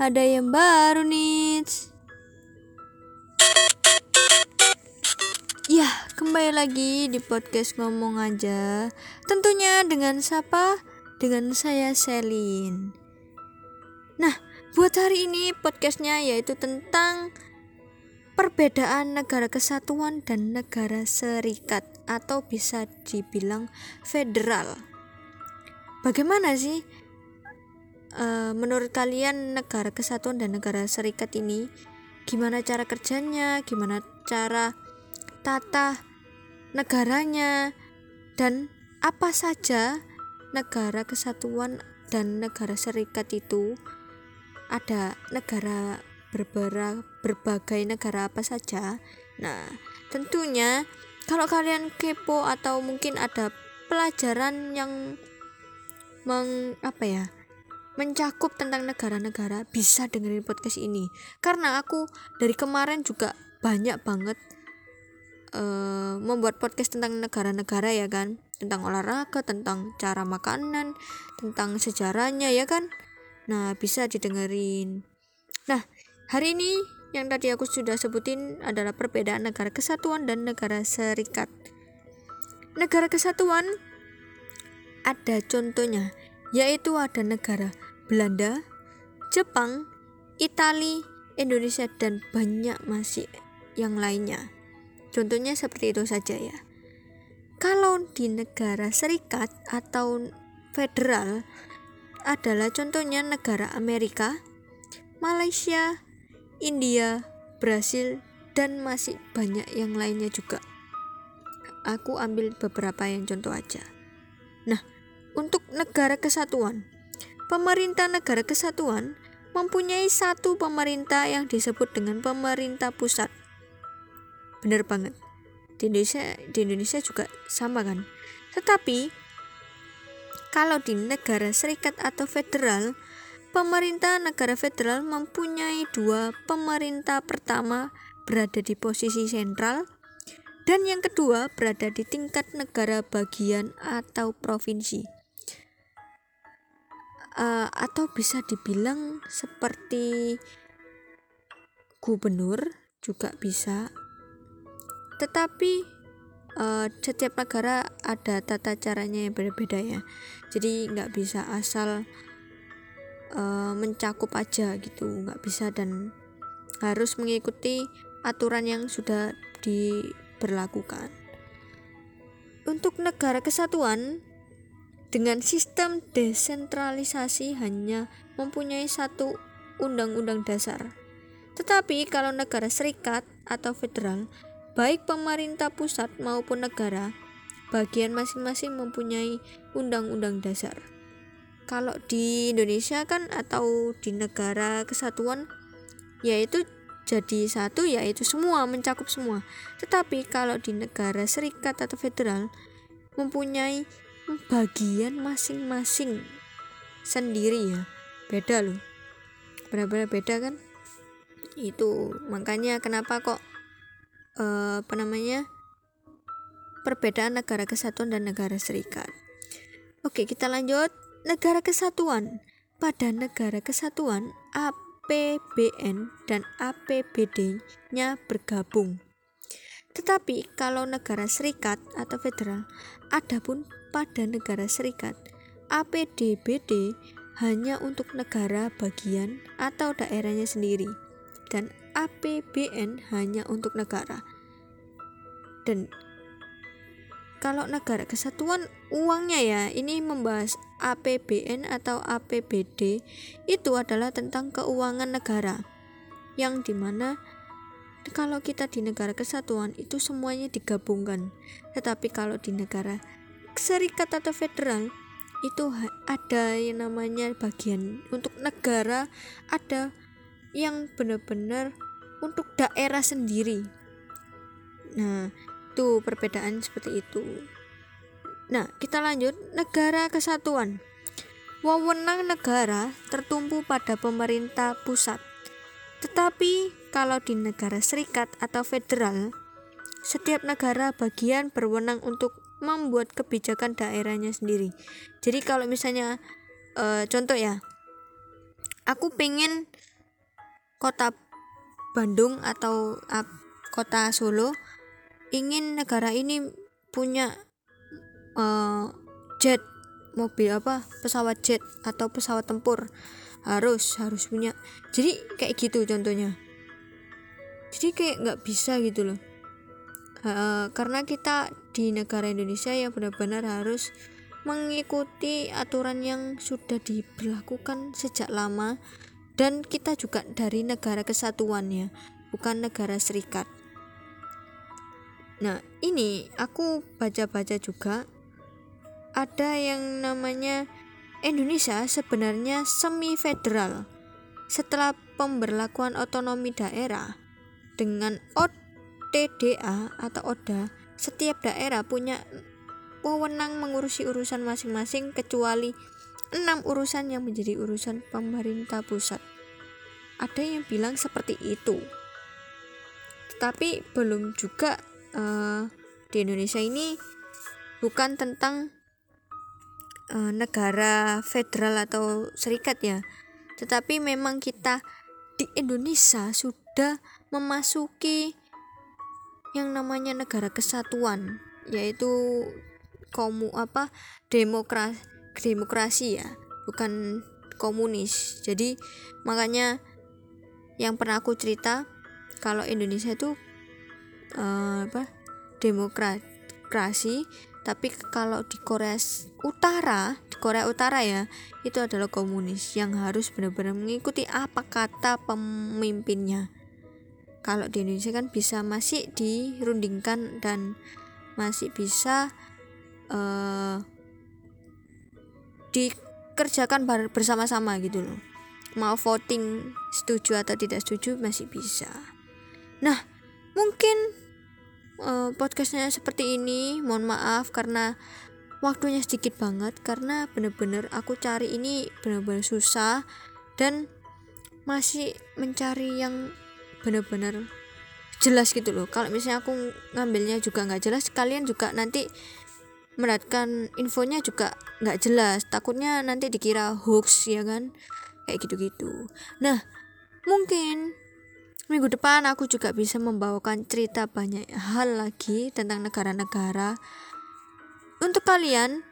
Ada yang baru nih. Yah, kembali lagi di podcast Ngomong Aja. Tentunya dengan siapa? Dengan saya, Selin. Nah, buat hari ini podcastnya yaitu tentang perbedaan negara kesatuan dan negara serikat, atau bisa dibilang federal. Bagaimana sih menurut kalian negara kesatuan dan negara serikat ini? Gimana cara kerjanya? Gimana cara tata negaranya, dan apa saja negara kesatuan dan negara serikat itu? Ada negara berbagai negara apa saja? Nah, tentunya kalau kalian kepo atau mungkin ada pelajaran yang mencakup tentang negara-negara, bisa dengerin podcast ini. Karena aku dari kemarin juga banyak banget membuat podcast tentang negara-negara, ya kan, tentang olahraga, tentang cara makanan, tentang sejarahnya, ya kan. Nah, bisa didengerin. Nah, hari ini yang tadi aku sudah sebutin adalah perbedaan negara kesatuan dan negara serikat. Negara kesatuan ada contohnya, yaitu ada negara Belanda, Jepang, Italia, Indonesia, dan banyak masih yang lainnya. Contohnya seperti itu saja ya. Kalau di negara serikat atau federal adalah contohnya negara Amerika, Malaysia, India, Brasil, dan masih banyak yang lainnya juga. Aku ambil beberapa yang contoh aja. Nah, untuk negara kesatuan, pemerintah negara kesatuan mempunyai satu pemerintah yang disebut dengan pemerintah pusat. Benar banget. Di Indonesia juga sama kan. Tetapi kalau di negara serikat atau federal, pemerintah negara federal mempunyai dua. Pemerintah pertama berada di posisi sentral, dan yang kedua berada di tingkat negara bagian atau provinsi. Atau bisa dibilang seperti gubernur juga bisa. Tetapi setiap negara ada tata caranya yang berbeda ya. Jadi nggak bisa asal mencakup aja gitu, nggak bisa, dan harus mengikuti aturan yang sudah diberlakukan. Untuk negara kesatuan dengan sistem desentralisasi hanya mempunyai satu undang-undang dasar. Tetapi kalau negara serikat atau federal, baik pemerintah pusat maupun negara bagian masing-masing mempunyai undang-undang dasar. Kalau di Indonesia kan, atau di negara kesatuan, yaitu jadi satu, yaitu semua, mencakup semua. Tetapi kalau di negara serikat atau federal mempunyai bagian masing-masing sendiri ya. Beda loh. Benar-benar beda kan? Itu makanya kenapa kok perbedaan negara kesatuan dan negara serikat. Oke, kita lanjut. Negara kesatuan. Pada negara kesatuan, APBN dan APBD-nya bergabung. Tetapi kalau negara serikat atau federal, adapun pada negara serikat, APDBD hanya untuk negara bagian atau daerahnya sendiri, dan APBN hanya untuk negara. Dan kalau negara kesatuan uangnya ya, ini membahas APBN atau APBD itu adalah tentang keuangan negara, yang dimana kalau kita di negara kesatuan itu semuanya digabungkan. Tetapi kalau di negara serikat atau federal itu ada yang namanya bagian untuk negara, ada yang benar-benar untuk daerah sendiri. Nah, itu perbedaan seperti itu. Nah, kita lanjut. Negara kesatuan. Wewenang negara tertumpu pada pemerintah pusat. Tetapi kalau di negara serikat atau federal, setiap negara bagian berwenang untuk membuat kebijakan daerahnya sendiri. Jadi kalau misalnya contoh ya, aku pengen kota Bandung atau kota Solo ingin negara ini punya jet, mobil pesawat jet atau pesawat tempur, harus punya. Jadi kayak gitu contohnya. Jadi kayak nggak bisa gitu loh, karena kita di negara Indonesia yang benar-benar harus mengikuti aturan yang sudah diberlakukan sejak lama, dan kita juga dari negara kesatuannya, bukan negara serikat. Nah, ini aku baca-baca juga ada yang namanya Indonesia sebenarnya semi federal. Setelah pemberlakuan otonomi daerah dengan OTDA atau ODA, setiap daerah punya wewenang mengurusi urusan masing-masing kecuali 6 urusan yang menjadi urusan pemerintah pusat. Ada yang bilang seperti itu. Tetapi belum juga di Indonesia ini bukan tentang negara federal atau serikat ya, tetapi memang kita di Indonesia sudah memasuki yang namanya negara kesatuan, yaitu demokrasi ya, bukan komunis. Jadi makanya yang pernah aku cerita kalau Indonesia itu demokrasi, tapi kalau di Korea Utara ya, itu adalah komunis yang harus benar-benar mengikuti apa kata pemimpinnya. Kalau di Indonesia kan bisa masih dirundingkan dan masih bisa dikerjakan bersama-sama gitu loh, mau voting setuju atau tidak setuju masih bisa. Nah, mungkin podcastnya seperti ini, mohon maaf karena waktunya sedikit banget, karena bener-bener aku cari ini bener-bener susah dan masih mencari yang bener-bener jelas gitu loh. Kalau misalnya aku ngambilnya juga gak jelas, kalian juga nanti meratkan infonya juga gak jelas, takutnya nanti dikira hoax ya kan, kayak gitu-gitu. Nah, mungkin minggu depan aku juga bisa membawakan cerita banyak hal lagi tentang negara-negara. Untuk kalian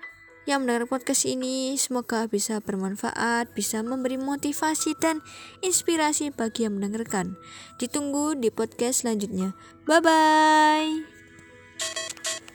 yang mendengar podcast ini, semoga bisa bermanfaat, bisa memberi motivasi dan inspirasi bagi yang mendengarkan. Ditunggu di podcast selanjutnya. Bye-bye!